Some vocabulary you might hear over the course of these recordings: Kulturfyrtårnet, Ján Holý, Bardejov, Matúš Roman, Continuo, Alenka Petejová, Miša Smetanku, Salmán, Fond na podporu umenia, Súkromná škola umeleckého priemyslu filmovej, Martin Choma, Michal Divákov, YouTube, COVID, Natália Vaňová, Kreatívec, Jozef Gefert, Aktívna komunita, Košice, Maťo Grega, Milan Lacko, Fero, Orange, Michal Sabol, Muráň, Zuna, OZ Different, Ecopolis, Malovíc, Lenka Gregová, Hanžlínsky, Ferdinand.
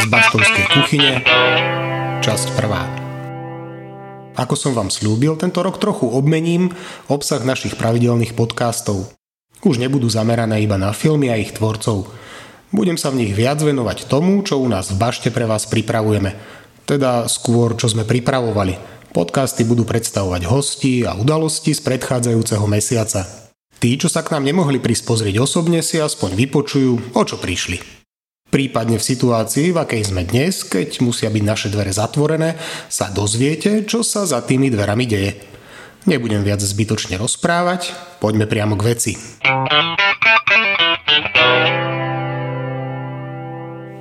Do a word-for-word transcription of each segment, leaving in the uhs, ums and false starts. Z baštovskej kuchyne, časť prvá. Ako som vám slúbil, tento rok trochu obmením obsah našich pravidelných podcastov. Už nebudú zamerané iba na filmy a ich tvorcov. Budem sa v nich viac venovať tomu, čo u nás v bašte pre vás pripravujeme. Teda skôr, čo sme pripravovali. Podcasty budú predstavovať hosti a udalosti z predchádzajúceho mesiaca. Tí, čo sa k nám nemohli prispozrieť osobne, si aspoň vypočujú, o čo prišli. Prípadne v situácii, v akej sme dnes, keď musia byť naše dvere zatvorené, sa dozviete, čo sa za tými dverami deje. Nebudem viac zbytočne rozprávať, poďme priamo k veci.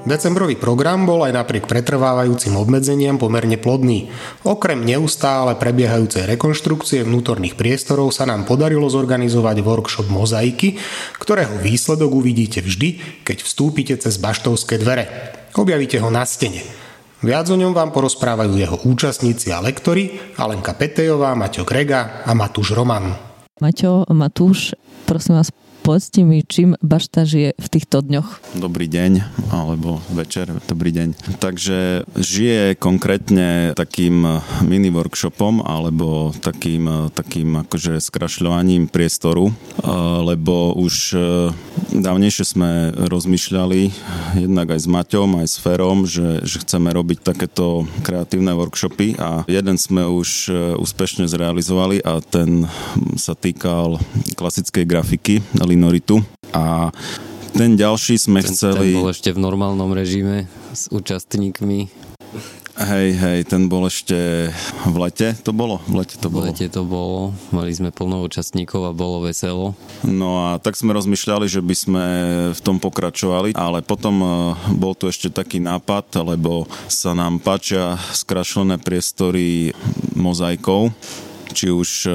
Decembrový program bol aj napriek pretrvávajúcim obmedzeniam pomerne plodný. Okrem neustále prebiehajúcej rekonštrukcie vnútorných priestorov sa nám podarilo zorganizovať workshop mozaiky, ktorého výsledok uvidíte vždy, keď vstúpite cez baštovské dvere. Objavíte ho na stene. Viac o ňom vám porozprávajú jeho účastníci a lektori Alenka Petejová, Maťo Grega a Matúš Roman. Maťo, Matúš, prosím vás, povedzte mi, čím bašta žije v týchto dňoch. Dobrý deň, alebo večer, dobrý deň. Takže žije konkrétne takým mini workshopom, alebo takým, takým akože skrašľovaním priestoru, lebo už dávnejšie sme rozmýšľali, jednak aj s Maťom, aj s Ferom, že, že chceme robiť takéto kreatívne workshopy a jeden sme už úspešne zrealizovali a ten sa týkal klasickej grafiky, Noritu. A ten ďalší sme ten, chceli... Ten bol ešte v normálnom režime s účastníkmi. Hej, hej, ten bol ešte v lete to bolo? V lete to bolo. V lete to bolo, mali sme plno účastníkov a bolo veselo. No a tak sme rozmýšľali, že by sme v tom pokračovali, ale potom bol tu ešte taký nápad, lebo sa nám páčia skrašlené priestory mozaikou, či už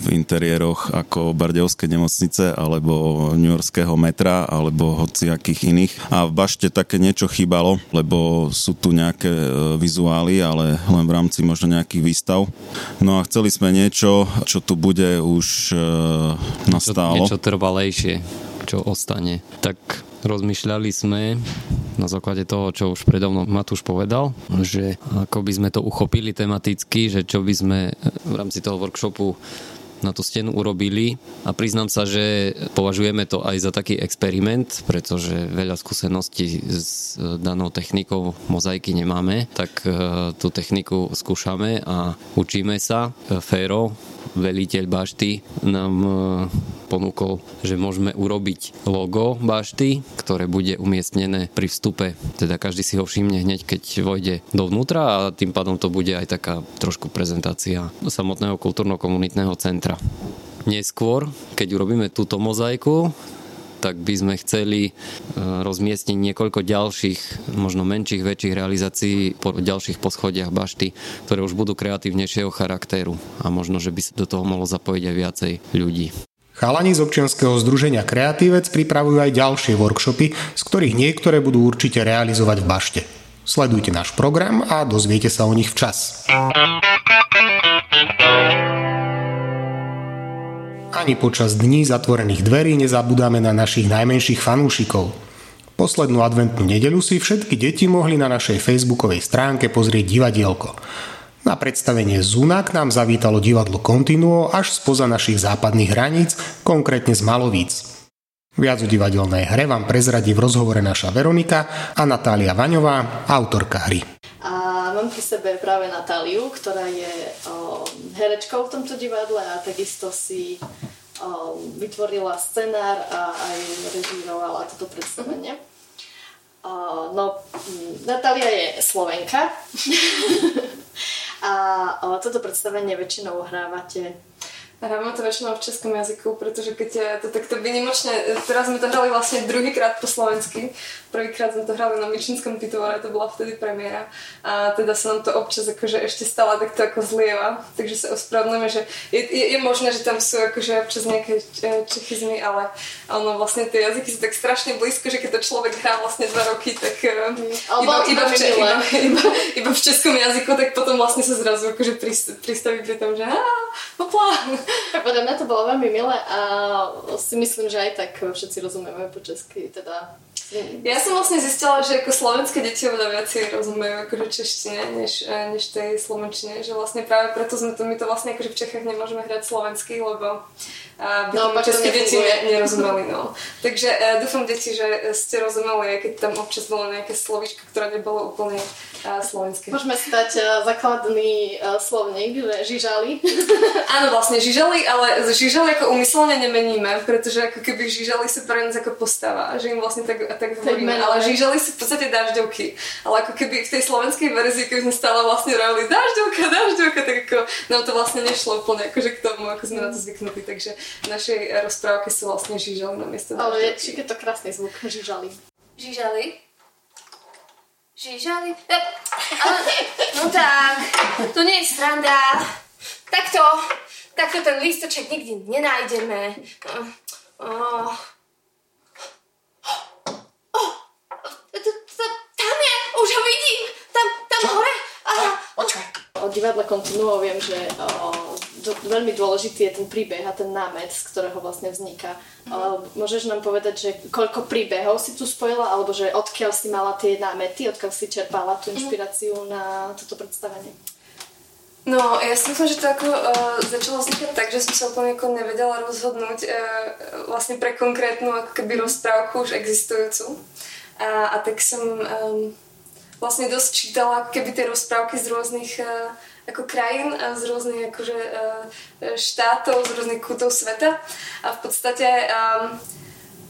v interiéroch ako Bardejovskej nemocnice alebo newyorského metra alebo hociakých iných. A v bašte také niečo chýbalo, lebo sú tu nejaké vizuály, ale len v rámci možno nejakých výstav. No a chceli sme niečo, čo tu bude už nastálo. Niečo, niečo trvalejšie, čo ostane. Tak rozmýšľali sme na základe toho, čo už predo mnou Matúš povedal, že ako by sme to uchopili tematicky, že čo by sme v rámci toho workshopu na tú stenu urobili a priznám sa, že považujeme to aj za taký experiment, pretože veľa skúseností s danou technikou mozaiky nemáme, tak tú techniku skúšame a učíme sa. Fero, veliteľ bašty, nám ponúkol, že môžeme urobiť logo bašty, ktoré bude umiestnené pri vstupe. Teda každý si ho všimne hneď, keď vojde dovnútra a tým pádom to bude aj taká trošku prezentácia samotného kultúrno-komunitného centra. Neskôr, keď urobíme túto mozaiku, tak by sme chceli rozmiestniť niekoľko ďalších, možno menších, väčších realizácií po ďalších poschodiach bašty, ktoré už budú kreatívnejšieho charakteru a možno, že by sa do toho mohlo zapojiť aj viacej ľudí. Chalani z občianskeho združenia Kreatívec pripravujú aj ďalšie workshopy, z ktorých niektoré budú určite realizovať v bašte. Sledujte náš program a dozviete sa o nich včas. Ani počas dní zatvorených dverí nezabúdame na našich najmenších fanúšikov. Poslednú adventnú nedeľu si všetky deti mohli na našej facebookovej stránke pozrieť divadielko. Na predstavenie Zuna k nám zavítalo divadlo Continuo až spoza našich západných hraníc, konkrétne z Malovíc. Viac o divadelnej hre vám prezradí v rozhovore naša Veronika a Natália Vaňová, autorka hry. A mám pri sebe práve Natáliu, ktorá je o, herečkou v tomto divadle a takisto si o, vytvorila scenár a aj režírovala toto predstavenie. O, no, Natália je Slovenka a o, toto predstavenie väčšinou hrávate. Hráme to väčšinou v českom jazyku, pretože keď to takto vynimočne, teraz sme to hrali vlastne druhýkrát po slovensky, prvýkrát sme to hrali na Myčinskom Pitore, to bola vtedy premiéra a teda sa nám to občas akože ešte stále takto ako zlieva, takže sa ospravedlňujeme, že je, je, je možné, že tam sú akože občas nejaké čechizmy, ale ono vlastne tie jazyky sú tak strašne blízko, že keď to človek hrá vlastne dva roky, tak iba, iba, v, Čech, iba, iba, iba v českom jazyku, tak potom vlastne sa zrazu akože pristaví pri tom, že poplá. Podľa mňa to bolo veľmi milé a si myslím, že aj tak všetci rozumieme po česky, teda Ja som vlastne zistila, že ako slovenské deti oveľa viac rozumejú akože češtine, než, než tej slovenčine, že vlastne práve preto sme to, my to vlastne akože v Čechách nemôžeme hrať slovenský, lebo by no, tomu české deti nerozumeli. No. Takže uh, dúfam deti, že ste rozumeli, aj keď tam občas bolo nejaké slovíčko, ktoré nebolo úplne uh, slovenské. Môžeme stať uh, základný uh, slovník, že žižali. Áno, vlastne žižali, ale žižali ako umyselne nemeníme, pretože ako keby žižali sa pre nás ako postava, že im vlastne tak a tak hovoríme, ale žížali si v podstate dažďovky. Ale ako keby v tej slovenskej verzii, keby sme stále vlastne rojali dažďovka, dažďovka, tak ako nám to vlastne nešlo úplne akože k tomu, ako sme mm. na to zvyknutí. Takže v našej rozprávke sú vlastne žížali na miesto dažďovky. Ale je, je to krásny zvuk, žížali. Žížali? Žížali? E, ale, no tak, to nie je sranda. Takto, takto ten lístoček nikdy nenájdeme. Oh. Tam je, už ho vidím, tam, tam hore. Počkaj. O divadle Continuo viem, že o, do, veľmi dôležitý je ten príbeh a ten námet, z ktorého vlastne vzniká. Mm. Môžeš nám povedať, že koľko príbehov si tu spojila, alebo že odkiaľ si mala tie námety, odkiaľ si čerpala tú inšpiráciu mm. na toto predstavenie? No, ja si myslím, že to ako uh, začalo vznikať tak, že som sa úplne ako nevedela rozhodnúť uh, vlastne pre konkrétnu ako keby rozprávku už existujúcu. A, a tak som um, vlastne dosť čítala keby tie rozprávky z rôznych uh, ako krajín, a z rôznych akože, uh, štátov, z rôznych kútov sveta. A v podstate um,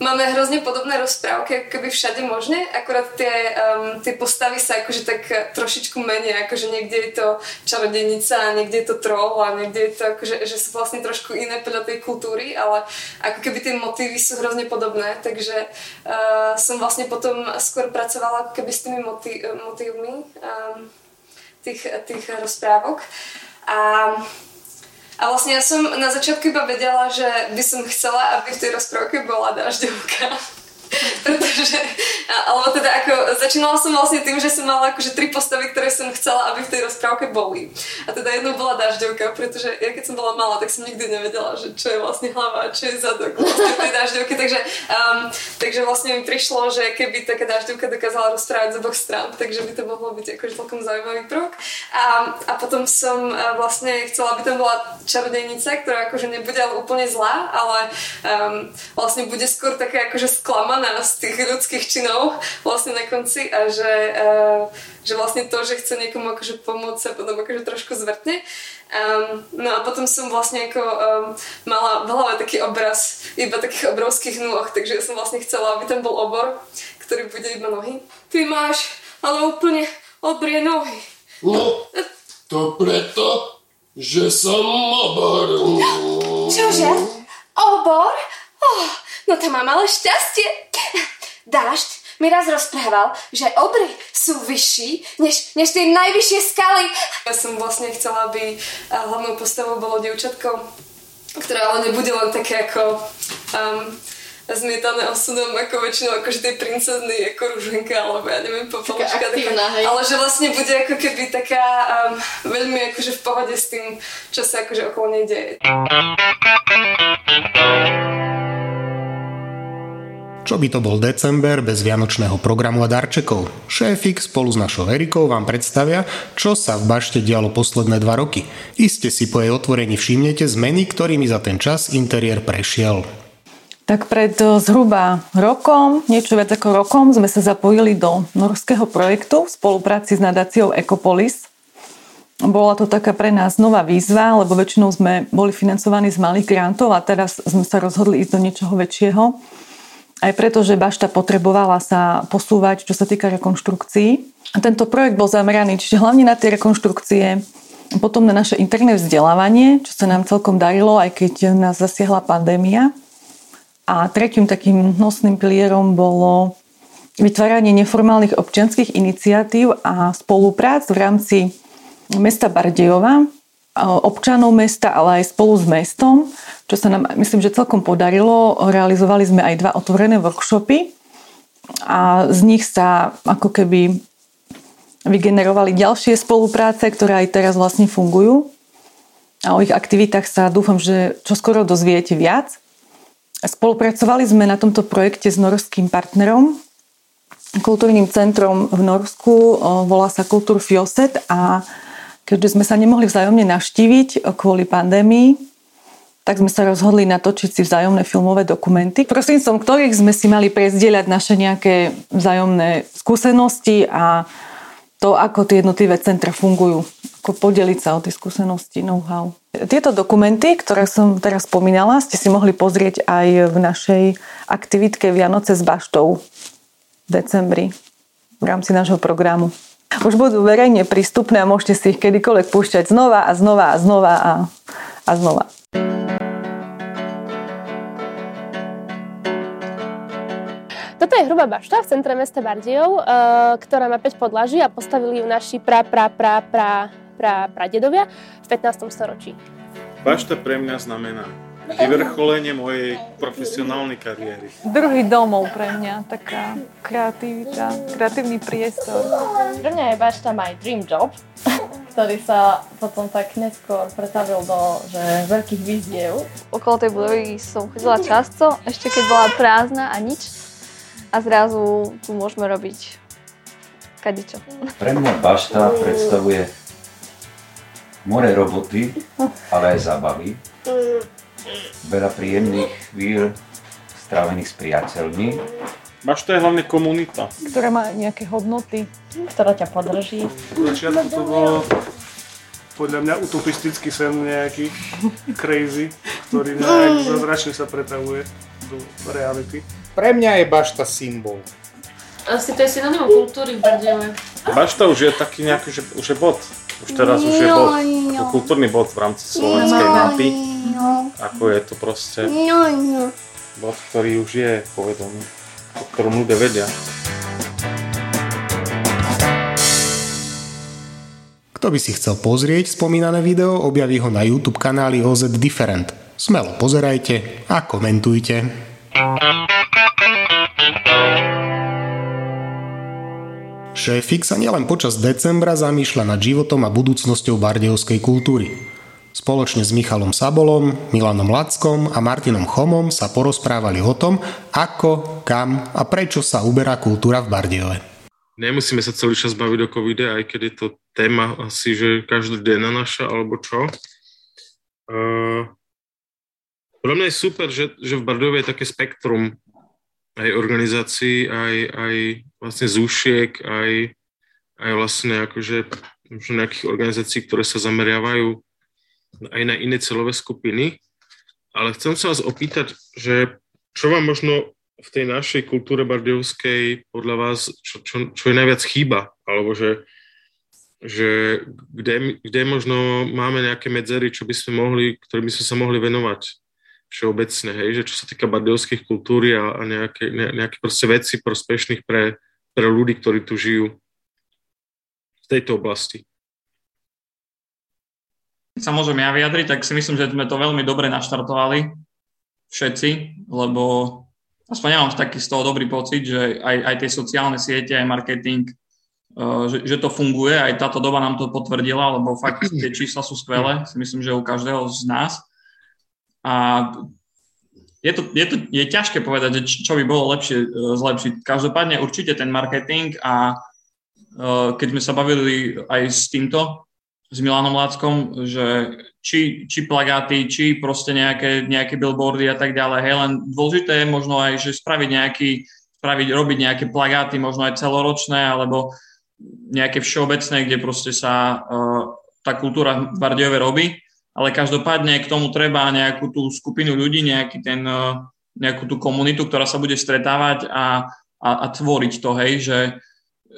máme hrozne podobné rozprávky ako keby všade možne, akurát tie, um, tie postavy sa akože tak trošičku menia, akože niekde je to čarodejnica, niekde je to troll a niekde je to akože, že sú vlastne trošku iné podľa tej kultúry, ale ako keby tie motívy sú hrozne podobné, takže uh, som vlastne potom skôr pracovala keby s tými motí- motívmi um, tých, tých rozprávok. A A vlastne ja som na začiatku iba vedela, že by som chcela, aby v tej rozprávke bola dažďovka. Pretože, alebo teda ako, začínala som vlastne tým, že som mala akože tri postavy, ktoré som chcela, aby v tej rozprávke boli. A teda jednou bola dažďovka, pretože ja keď som bola malá, tak som nikdy nevedela, že čo je vlastne hlava, čo je zadok vlastne tej dažďovky. Takže, um, takže vlastne mi prišlo, že keby taká dažďovka dokázala rozprávať z oboch strán, takže by to mohlo byť akože celkom zaujímavý prvok. A, a potom som vlastne chcela, aby tam bola čarodejnica, ktorá akože nebude úplne zlá, ale um, vlastne bude skôr taká akože sklama z tých ľudských činov vlastne na konci a že, uh, že vlastne to, že chce niekomu akože pomôcť sa potom akože trošku zvrtne. Um, no a potom som vlastne ako um, mala v hlave taký obraz iba takých obrovských nôh, takže ja som vlastne chcela, aby tam bol obor, ktorý bude iba nohy. Ty máš ale úplne obrie nohy. No, to preto, že som obor. Čože? Obor? Oh, no to mám ale šťastie. Dážď mi raz rozprával, že obry sú vyšší než, než tie najvyššie skaly. Ja som vlastne chcela, aby hlavnou postavou bolo dievčatko, ktoré ale nebude len také ako um, zmietané osudom, ako väčšinou akože tej princezny, ako ruženka, alebo ja neviem, popolučka. Taká aktívna, taká, ale že vlastne bude ako keby taká um, veľmi akože v pohode s tým, čo sa akože okolo nej deje. Čo by to bol december bez vianočného programu a darčekov? Šéfik spolu s našou Erikou vám predstavia, čo sa v bašte dialo posledné dva roky. Iste si po jej otvorení všimnete zmeny, ktorými za ten čas interiér prešiel. Tak pred zhruba rokom, niečo viac ako rokom, sme sa zapojili do norského projektu v spolupráci s nadáciou Ecopolis. Bola to taká pre nás nová výzva, lebo väčšinou sme boli financovaní z malých grantov a teraz sme sa rozhodli ísť do niečoho väčšieho. Aj preto, že bašta potrebovala sa posúvať, čo sa týka rekonštrukcií. A tento projekt bol zameraný čiže hlavne na tie rekonštrukcie, potom na naše interné vzdelávanie, čo sa nám celkom darilo, aj keď nás zasiahla pandémia. A tretím takým nosným pilierom bolo vytváranie neformálnych občianskych iniciatív a spoluprác v rámci mesta Bardejova, občanov mesta, ale aj spolu s mestom, čo sa nám, myslím, že celkom podarilo. Realizovali sme aj dva otvorené workshopy a z nich sa ako keby vygenerovali ďalšie spolupráce, ktoré aj teraz vlastne fungujú. A o ich aktivitách sa dúfam, že čoskoro dozviete viac. Spolupracovali sme na tomto projekte s norským partnerom kultúrnym centrom v Norsku, volá sa Kulturfyrtårnet, a keďže sme sa nemohli vzájomne navštíviť kvôli pandémii, tak sme sa rozhodli natočiť si vzájomné filmové dokumenty, prostredníctvom ktorých sme si mali prezdieľať naše nejaké vzájomné skúsenosti a to, ako tie jednotlivé centra fungujú, ako podeliť sa o tie skúsenosti, know-how. Tieto dokumenty, ktoré som teraz spomínala, ste si mohli pozrieť aj v našej aktivitke Vianoce s baštou v decembri v rámci nášho programu. Už budú verejne prístupné a môžete si ich kedykoľvek púšťať znova a znova a znova a, a znova. Toto je hrubá bašta v centre mesta Bardejov, ktorá má päť podlaží a postavili ju naši pra, pra, pra, pra, pra, pradedovia v pätnástom storočí. Bašta pre mňa znamená vyvrcholenie mojej profesionálnej kariéry. Druhý domov pre mňa, taká kreativita, kreatívny priestor. Pre mňa je bašta my dream job, ktorý sa potom tak neskôr pretavil do že, veľkých výziev. Okolo tej budovy som chodila často, ešte keď bola prázdna a nič. A zrazu tu môžeme robiť kadečo. Pre mňa bašta predstavuje more roboty, ale aj zábavy. Veľa príjemných chvíľ strávených s priateľmi. Bašta je hlavne komunita, ktorá má nejaké hodnoty, ktorá ťa podrží. V začiatku to bolo podľa mňa utopistický sen nejaký crazy, ktorý nejak zázračne sa pretavuje do reality. Pre mňa je bašta symbol. Asi to je synonymum kultúry v Bardejove. Bašta už je taký nejaký, že už je bod. Už teraz už je bod. Ako kultúrny bod v rámci slovenskej mapy. Ako je to proste bod, ktorý už je povedomý, o ktorom ľudia vedia. Kto by si chcel pozrieť spomínané video, objaví ho na YouTube kanáli ó zet Different. Smelo pozerajte a komentujte. Šéfik sa nielen počas decembra zamýšľa nad životom a budúcnosťou bardejovskej kultúry. Spoločne s Michalom Sabolom, Milanom Lackom a Martinom Chomom sa porozprávali o tom, ako, kam a prečo sa uberá kultúra v Bardejove. Nemusíme sa celý čas baviť o covide, aj keď je to téma asi, že každodenná naša, alebo čo. Uh, podľa mňa je super, že, že v Bardejove je také spektrum aj organizácií, aj, aj vlastne zúšiek, aj, aj vlastne akože nejakých organizácií, ktoré sa zameriavajú aj na iné celové skupiny. Ale chcem sa vás opýtať, že čo vám možno v tej našej kultúre bardejovskej podľa vás, čo, čo, čo je najviac chýba? Alebo že, že kde, kde možno máme nejaké medzery, čo by sme mohli, ktoré by sme sa mohli venovať? Všeobecne, hej, že čo sa týka bardejovských kultúry a, a nejaké, ne, nejaké proste veci prospešných pre, pre ľudí, ktorí tu žijú v tejto oblasti. Keď sa môžem ja vyjadriť, tak si myslím, že sme to veľmi dobre naštartovali všetci, lebo aspoň ja mám taký z toho dobrý pocit, že aj, aj tie sociálne siete, aj marketing, že, že to funguje, aj táto doba nám to potvrdila, lebo fakt tie čísla sú skvelé, si myslím, že u každého z nás. A je, to, je, to, je ťažké povedať, čo by bolo lepšie zlepšiť. Každopádne určite ten marketing a keď sme sa bavili aj s týmto, s Milanom Lackom, že či, či plagáty, či proste nejaké, nejaké billboardy a tak ďalej, hej, len dôležité je možno aj, že spraviť nejaký, spraviť, robiť nejaké plagáty, možno aj celoročné, alebo nejaké všeobecné, kde proste sa tá kultúra v Bardejove robí. Ale každopádne k tomu treba nejakú tú skupinu ľudí, nejaký ten, nejakú tú komunitu, ktorá sa bude stretávať a, a, a tvoriť to, hej, že,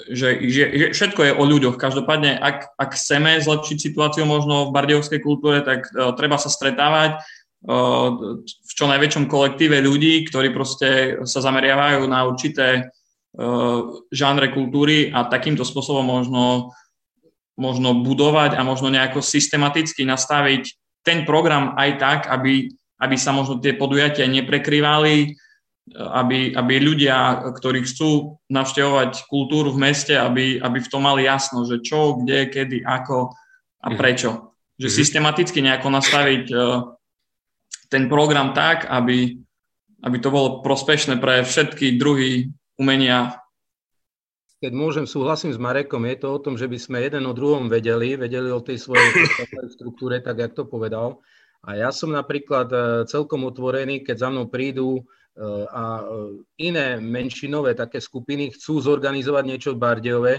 že, že, že všetko je o ľuďoch. Každopádne, ak, ak chceme zlepšiť situáciu možno v bardejovskej kultúre, tak uh, treba sa stretávať uh, v čo najväčšom kolektíve ľudí, ktorí proste sa zameriavajú na určité uh, žánre kultúry a takýmto spôsobom možno možno budovať a možno nejako systematicky nastaviť ten program aj tak, aby, aby sa možno tie podujatia neprekrývali, aby, aby ľudia, ktorí chcú navštevovať kultúru v meste, aby, aby v tom mali jasno, že čo, kde, kedy, ako a prečo. Že systematicky nejako nastaviť ten program tak, aby, aby to bolo prospešné pre všetky druhy umenia keď môžem, súhlasím s Marekom, je to o tom, že by sme jeden o druhom vedeli, vedeli o tej svojej štruktúre, tak jak to povedal. A ja som napríklad celkom otvorený, keď za mnou prídu a iné menšinové také skupiny, chcú zorganizovať niečo v Bardejove.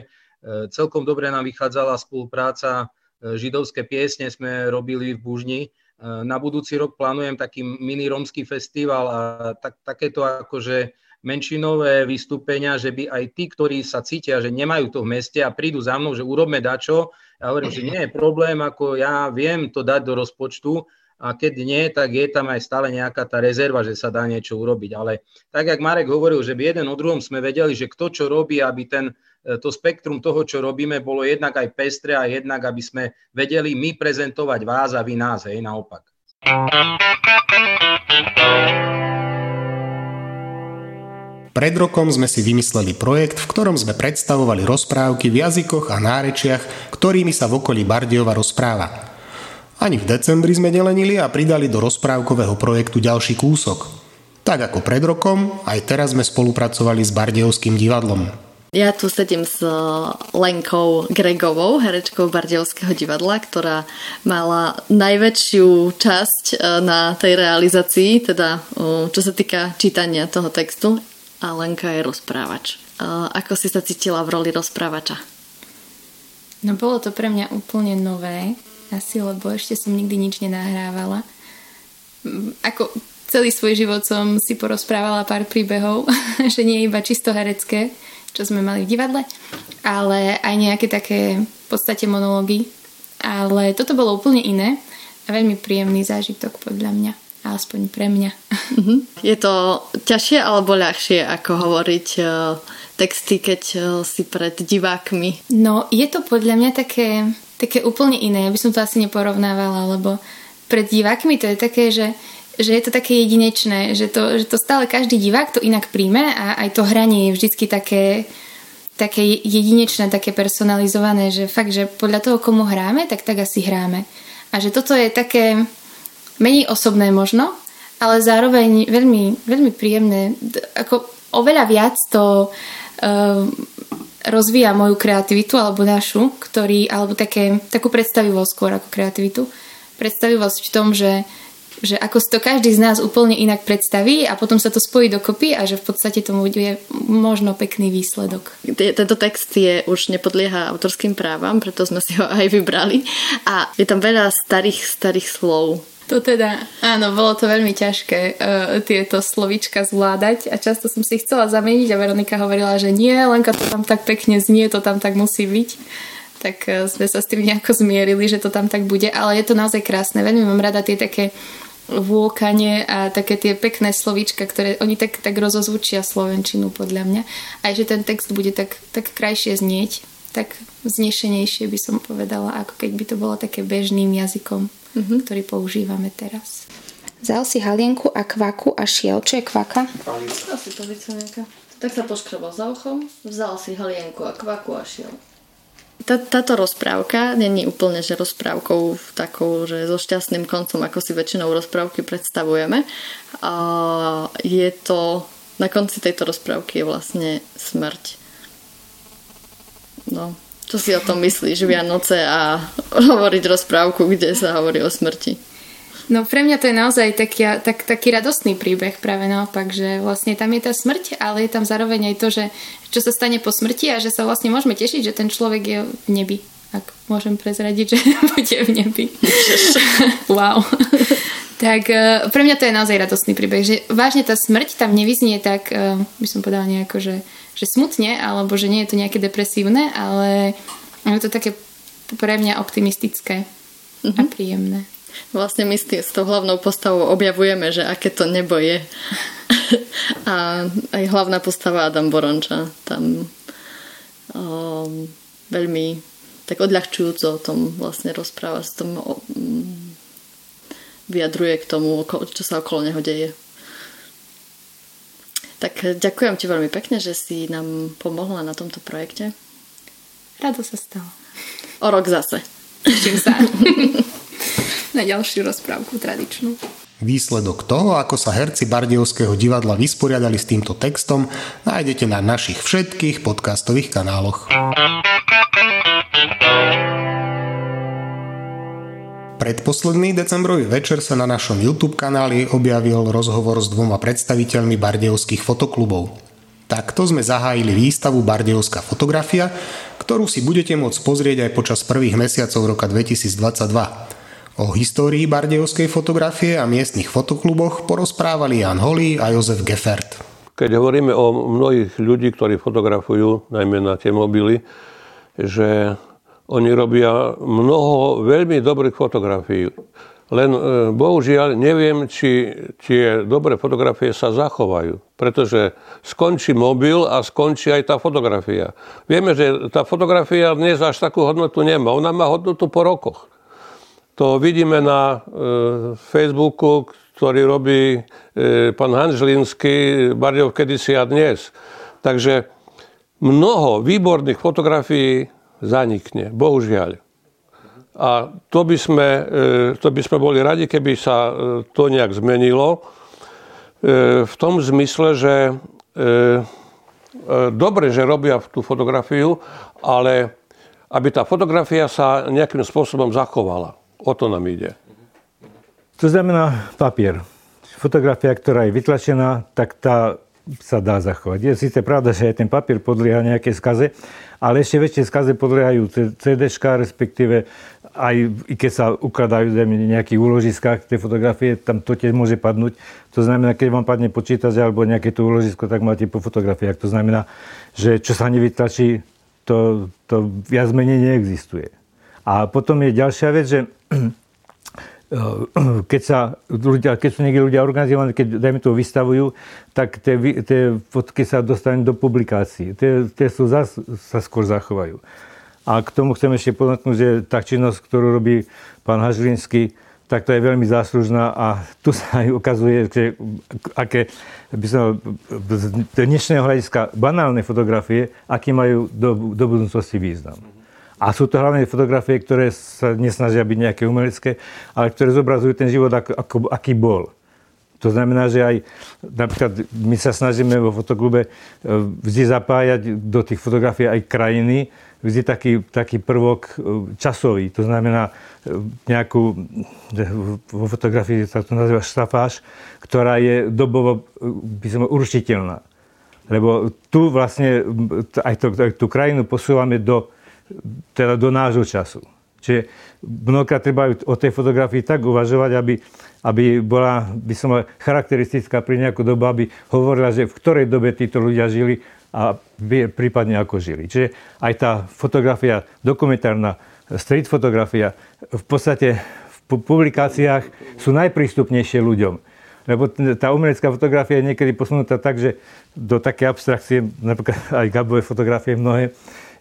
Celkom dobre nám vychádzala spolupráca, židovské piesne sme robili v Bužni. Na budúci rok plánujem taký mini romský festival a tak, takéto akože menšinové vystúpenia, že by aj tí, ktorí sa cítia, že nemajú to v meste a prídu za mnou, že urobme dačo, ja hovorím, že nie je problém, ako ja viem to dať do rozpočtu a keď nie, tak je tam aj stále nejaká tá rezerva, že sa dá niečo urobiť. Ale tak, jak Marek hovoril, že by jeden o druhom sme vedeli, že kto čo robí, aby ten, to spektrum toho, čo robíme, bolo jednak aj pestré a jednak, aby sme vedeli my prezentovať vás a vy nás, hej, naopak. Pred rokom sme si vymysleli projekt, v ktorom sme predstavovali rozprávky v jazykoch a nárečiach, ktorými sa v okolí Bardejova rozpráva. Ani v decembri sme nelenili a pridali do rozprávkového projektu ďalší kúsok. Tak ako pred rokom, aj teraz sme spolupracovali s Bardejovským divadlom. Ja tu sedím s Lenkou Gregovou, herečkou Bardejovského divadla, ktorá mala najväčšiu časť na tej realizácii, teda čo sa týka čítania toho textu. A Lenka je rozprávač. Ako si sa cítila v roli rozprávača? No bolo to pre mňa úplne nové, asi, lebo ešte som nikdy nič nenahrávala. Ako celý svoj život som si porozprávala pár príbehov, že nie iba čisto herecké, čo sme mali v divadle, ale aj nejaké také v podstate monológy. Ale toto bolo úplne iné a veľmi príjemný zážitok podľa mňa. Aspoň pre mňa. Je to ťažšie alebo ľahšie, ako hovoriť texty, keď si pred divákmi? No, je to podľa mňa také, také úplne iné. Ja by som to asi neporovnávala, lebo pred divákmi to je také, že, že je to také jedinečné, že to, že to stále každý divák to inak príjme a aj to hranie je vždycky také, také jedinečné, také personalizované, že fakt, že podľa toho, komu hráme, tak tak asi hráme. A že toto je také menej osobné možno, ale zároveň veľmi, veľmi príjemné. Ako oveľa viac to uh, rozvíja moju kreativitu, alebo našu, ktorý, alebo také, takú predstavivosť skôr ako kreativitu. Predstavivosť v tom, že, že ako si to každý z nás úplne inak predstaví a potom sa to spojí dokopy a že v podstate tomu bude možno pekný výsledok. Tento text je, už nepodlieha autorským právam, preto sme si ho aj vybrali a je tam veľa starých, starých slov. To teda, áno, bolo to veľmi ťažké uh, tieto slovíčka zvládať a často som si ich chcela zameniť a Veronika hovorila, že nie, Lenka to tam tak pekne znie, to tam tak musí byť. Tak uh, sme sa s tým nejako zmierili, že to tam tak bude, ale je to naozaj krásne. Veľmi mám rada tie také vôkanie a také tie pekné slovíčka, ktoré oni tak, tak rozozvučia slovenčinu podľa mňa. Aj že ten text bude tak, tak krajšie znieť, tak znešenejšie by som povedala, ako keď by to bolo také bežným jazykom. Mm-hmm. Ktorý používame teraz. Vzal si halienku a kvaku a šiel. Čo je kvaka? Palica. Asi palica nejaká. Tak sa poškrbol za uchom, vzal si halienku a kvaku a šiel. Tá, táto rozprávka není úplne, že rozprávkou takou, že so šťastným koncom, ako si väčšinou rozprávky predstavujeme. A je to, na konci tejto rozprávky je vlastne smrť. No. Čo si o tom myslíš, Vianoce a hovoriť rozprávku, kde sa hovorí o smrti? No pre mňa to je naozaj taký, tak, taký radostný príbeh, práve naopak, že vlastne tam je tá smrť, ale je tam zároveň aj to, že čo sa stane po smrti a že sa vlastne môžeme tešiť, že ten človek je v nebi. Ak môžem prezradiť, že bude v nebi. Wow. Tak pre mňa to je naozaj radostný príbeh, že vážne tá smrť tam nevyznie tak, by som povedala nejako, že že smutne, alebo že nie je to nejaké depresívne, ale je to také pre mňa optimistické uh-huh. a príjemné. Vlastne my s tou hlavnou postavou objavujeme, že aké to nebo je. A aj hlavná postava Adam Boronča tam o, veľmi tak odľahčujúco o tom vlastne rozpráva, s tom o, m, vyjadruje k tomu, čo sa okolo neho deje. Tak ďakujem ti veľmi pekne, že si nám pomohla na tomto projekte. Rado sa stalo. O rok zase. Teším sa. Na ďalšiu rozprávku tradičnú. Výsledok toho, ako sa herci Bardejovského divadla vysporiadali s týmto textom, nájdete na našich všetkých podcastových kanáloch. Predposledný decembrový večer sa na našom YouTube kanáli objavil rozhovor s dvoma predstaviteľmi bardejovských fotoklubov. Takto sme zahájili výstavu Bardejovská fotografia, ktorú si budete môcť pozrieť aj počas prvých mesiacov roka dvetisícdvadsaťdva. O histórii bardejovskej fotografie a miestnych fotokluboch porozprávali Ján Holý a Jozef Gefert. Keď hovoríme o mnohých ľudí, ktorí fotografujú, najmä na tie mobily, že oni robia mnoho veľmi dobrých fotografií. Len bohužiaľ neviem, či tie dobré fotografie sa zachovajú. Pretože skončí mobil a skončí aj tá fotografia. Vieme, že tá fotografia dnes až takú hodnotu nemá. Ona má hodnotu po rokoch. To vidíme na e, Facebooku, ktorý robí e, pán Hanžlínsky, Bardejov kedysi a dnes. Takže mnoho výborných fotografií zanikne, bohužiaľ. A to by sme, e, to by sme boli radi, keby sa e, to nejak zmenilo. E, v tom zmysle, že e, e, dobre, že robia tú fotografiu, ale aby tá fotografia sa nejakým spôsobom zachovala. O to nám ide. To znamená papier. Fotografia, ktorá je vytlačená, tak tá sa dá zachovať. Je síce pravda, že aj ten papier podlieha nejakej skaze, ale ešte väčšie skaze podliehajú cé déčka, respektíve aj keď sa ukladajú v nejakých úložiskách tie fotografie, tam to tiež môže padnúť. To znamená, keď vám padne počítač alebo nejaké to úložisko, tak máte po fotografiách. To znamená, že čo sa nevytlačí, to, to viac menej neexistuje. A potom je ďalšia vec, že keď sa ľudia, keď sú niekde ľudia organizovaní, keď dajme to vystavujú, tak tie, tie fotky sa dostanú do publikácií. Tie, tie sú zas, sa skôr zachovajú. A k tomu chcem ešte podotknúť, že tá činnosť, ktorú robí pán Hažlínsky, tak to je veľmi záslužná a tu sa aj ukazuje, že aké by som z dnešného hľadiska banálne fotografie, aké majú do, do budúcnosti význam. A sú to hlavne fotografie, ktoré sa nesnažia byť nejaké umelecké, ale ktoré zobrazujú ten život, ako, ako, aký bol. To znamená, že aj napríklad my sa snažíme vo fotoklube vždy zapájať do tých fotografií aj krajiny, vždy taký, taký prvok časový. To znamená nejakú, vo fotografii sa to nazýva štafáž, ktorá je dobovo, by som bol, určiteľná. Lebo tu vlastne aj, to, aj tú krajinu posúvame do teda do nášho času. Čiže mnohokrát treba o tej fotografii tak uvažovať, aby, aby bola, by som mal, charakteristická pre nejakú dobu, aby hovorila, že v ktorej dobe títo ľudia žili a prípadne ako žili. Čiže aj tá fotografia dokumentárna, street fotografia, v podstate v publikáciách sú najprístupnejšie ľuďom. Lebo tá umelecká fotografia je niekedy posunutá tak, že do také abstrakcie, napríklad aj Gabové fotografie mnohé,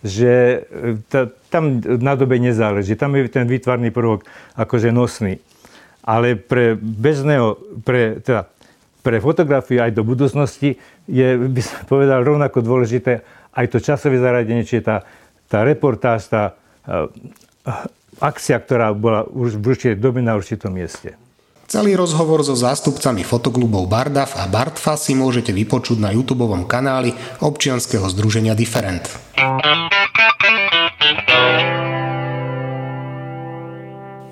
že ta, tam na dobe nezáleží. Tam je ten výtvarný prvok akože nosný. Ale pre bežného, pre, teda, pre fotografiu aj do budúcnosti je, by som povedal, rovnako dôležité aj to časové zaradenie, čiže tá, tá reportáž, tá uh, akcia, ktorá bola už v určitej dobe na určitom mieste. Celý rozhovor so zástupcami fotoklubov Bardaf a Bardfa si môžete vypočuť na YouTubeovom kanáli občianskeho združenia Different.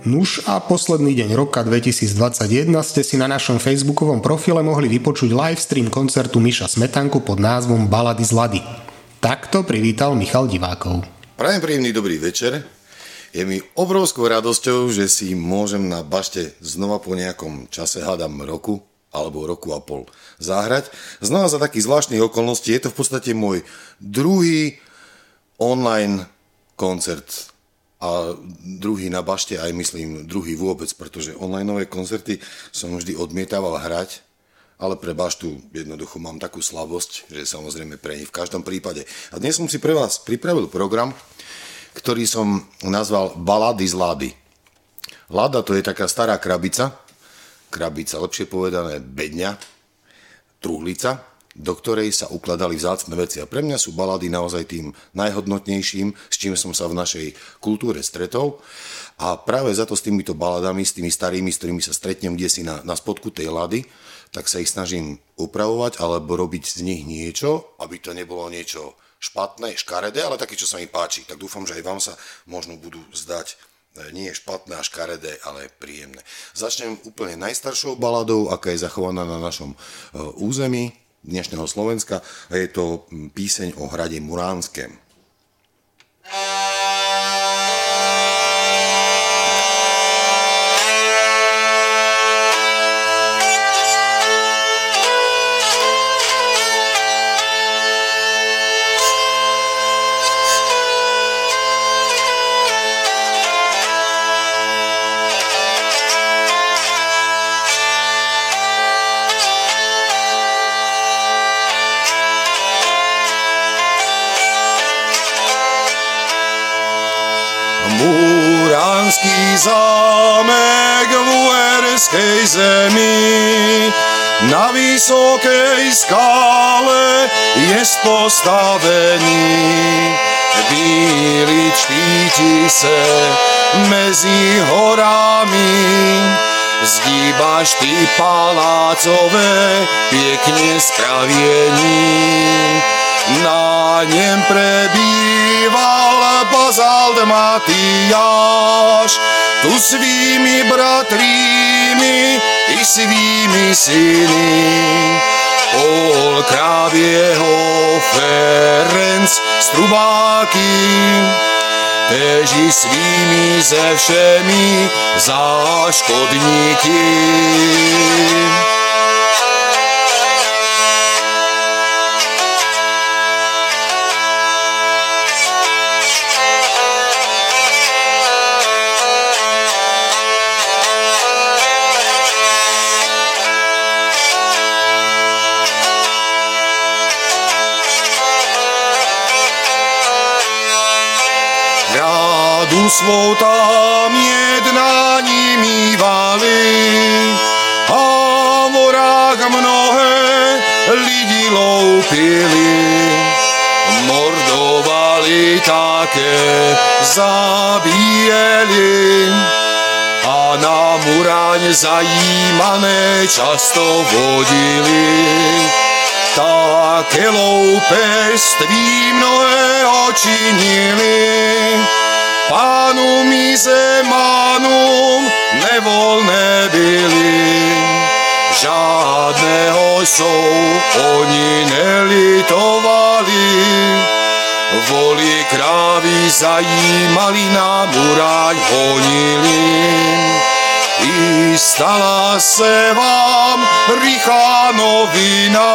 Nuž a posledný deň roka dvetisícdvadsaťjeden ste si na našom facebookovom profile mohli vypočuť livestream koncertu Miša Smetanku pod názvom Balady z Lady. Takto privítal Michal Divákov. Prajem príjemný dobrý večer. Je mi obrovskou radosťou, že si môžem na bašte znova po nejakom čase, hádam roku alebo roku a pol, zahrať. Znova za takých zvláštnych okolností je to v podstate môj druhý online koncert a druhý na bašte, aj myslím druhý vôbec, pretože onlineové koncerty som vždy odmietaval hrať, ale pre baštu jednoducho mám takú slabosť, že samozrejme pre nich v každom prípade. A dnes som si pre vás pripravil program, ktorý som nazval Balady z Lady. Lada to je taká stará krabica, krabica, lepšie povedané bedňa, truhlica, do ktorej sa ukladali vzácne veci. A pre mňa sú balády naozaj tým najhodnotnejším, s čím som sa v našej kultúre stretol. A práve za to s týmito baládami, s tými starými, s ktorými sa stretnem kdesi na, na spodku tej lady, tak sa ich snažím upravovať alebo robiť z nich niečo, aby to nebolo niečo špatné, škaredé, ale také, čo sa mi páči. Tak dúfam, že aj vám sa možno budú zdať nie špatné a škaredé, ale príjemné. Začnem úplne najstaršou baladou, aká je zachovaná na našom území dnešného Slovenska. Je to píseň o hrade Muránskem. Zámek v uherskej zemi, na vysokej skále jest postavený. Bílý štíti se mezi horami, zgýbaš ty palácové pěkně spravění. Na něm prebýval bazalt Matyáš, tu svými bratrími i svými syny. Polkrát jeho Ferenc Struváky, tež i svými ze všemi záškodníky. Svou tam jednání mívali a v horách mnohé lidi loupili, mordovali také, zabíjeli a na Muráň zajímané často vodili. Také loupeství mnohého činili, pánům i zemánům nevolné byli, žádného jsou oni nelitovali, voli krávy zajímali, na Muráň honili. I stala se vám rychlá novina,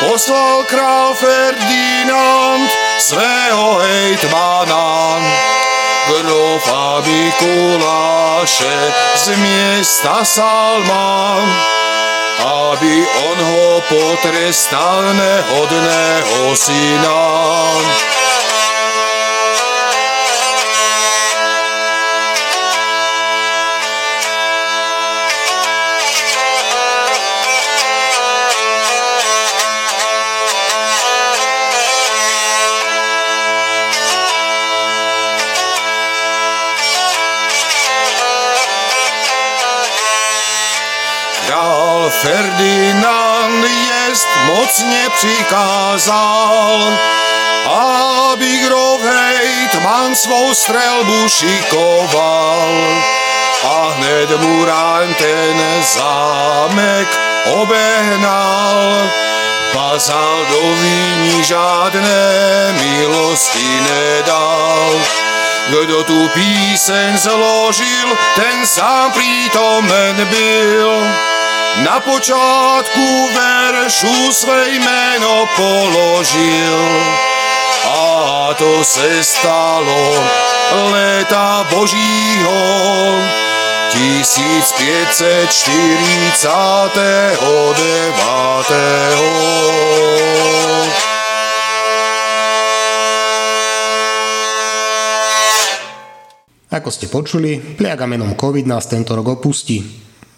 poslal král Ferdinand svého hejtmana, grofa Mikuláše z města Salmán, aby on ho potrestal, nehodného syna. Ferdinand jest mocně přikázal, aby grof hejtman svou strelbu šikoval. A hned Murán ten zámek obehnal, Bazaldovi ni žádné milosti nedal. Kdo tu píseň zložil, ten sám prítomen byl. Na počátku veršu své jméno položil, a to se stalo léta božího tisíc päťsto štyridsaťdeväť. Ako ste počuli, pliaga menom COVID nás tento rok opustí.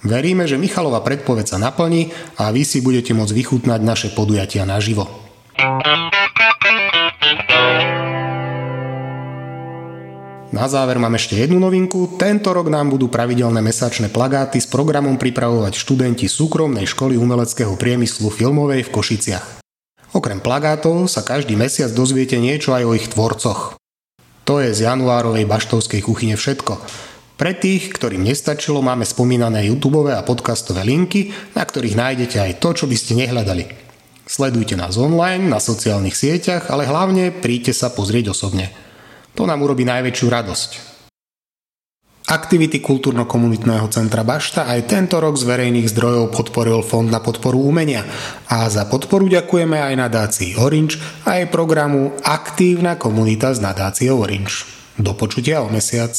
Veríme, že Michalova predpoveď sa naplní a vy si budete môcť vychutnať naše podujatia naživo. Na záver mám ešte jednu novinku. Tento rok nám budú pravidelné mesačné plagáty s programom pripravovať študenti Súkromnej školy umeleckého priemyslu filmovej v Košiciach. Okrem plagátov sa každý mesiac dozviete niečo aj o ich tvorcoch. To je z januárovej baštovskej kuchyne všetko. Pre tých, ktorým nestačilo, máme spomínané YouTube a podcastové linky, na ktorých nájdete aj to, čo by ste nehľadali. Sledujte nás online, na sociálnych sieťach, ale hlavne príďte sa pozrieť osobne. To nám urobí najväčšiu radosť. Aktivity Kultúrno-komunitného centra Bašta aj tento rok z verejných zdrojov podporil Fond na podporu umenia a za podporu ďakujeme aj nadácii Orange a aj programu Aktívna komunita z nadácie Orange. Do počutia o mesiac.